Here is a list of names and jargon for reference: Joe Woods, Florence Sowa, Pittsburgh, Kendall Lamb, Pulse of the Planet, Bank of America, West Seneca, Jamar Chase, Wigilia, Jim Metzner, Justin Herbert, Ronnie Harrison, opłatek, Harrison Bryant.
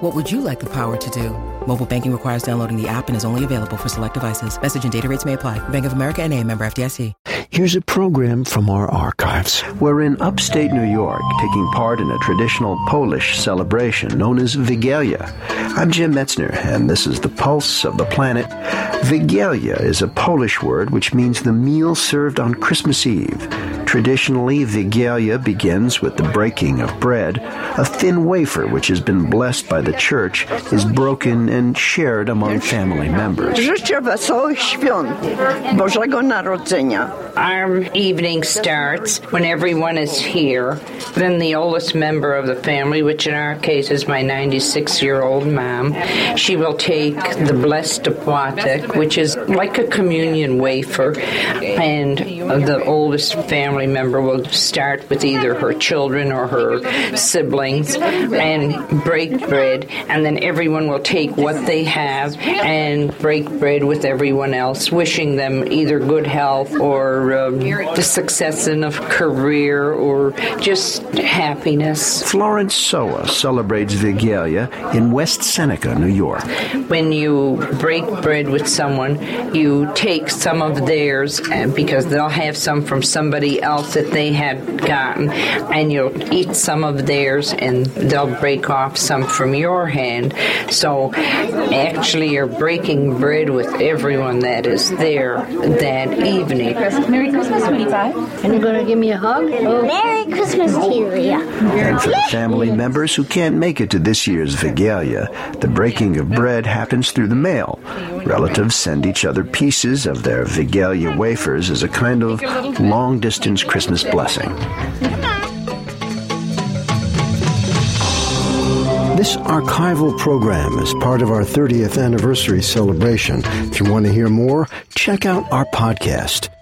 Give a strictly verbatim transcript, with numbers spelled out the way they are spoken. What would you like the power to do? Mobile banking requires downloading the app and is only available for select devices. Message and data rates may apply. Bank of America N A, member F D I C. Here's a program from our archives. We're in upstate New York, taking part in a traditional Polish celebration known as Wigilia. I'm Jim Metzner, and this is the Pulse of the Planet. Wigilia is a Polish word which means the meal served on Christmas Eve. Traditionally, Wigilia begins with the breaking of bread. A thin wafer, which has been blessed by the church, is broken and shared among family members. Życzę wesołych świąt, Bożego Narodzenia. Our evening starts when everyone is here. Then the oldest member of the family, which in our case is my ninety-six-year-old mom, she will take the blessed opłatek, which is like a communion wafer, and the oldest family member will start with either her children or her siblings and break bread, and then everyone will take what they have and break bread with everyone else, wishing them either good health or um, the success in a career or just happiness. Florence Sowa celebrates Wigilia in West Seneca, New York. When you break bread with someone, you take some of theirs because they'll have some from somebody else that they had gotten, and you'll eat some of theirs and they'll break off some from your hand. So actually you're breaking bread with everyone that is there that evening. Merry Christmas, sweetie. And you're going to give me a hug? Oh. Merry Christmas to you, Leah. And for family members who can't make it to this year's Wigilia, the breaking of bread happens through the mail. Relatives send each other pieces of their Wigilia wafers as a kind of long-distance Christmas blessing. This archival program is part of our thirtieth anniversary celebration. If you want to hear more, check out our podcast.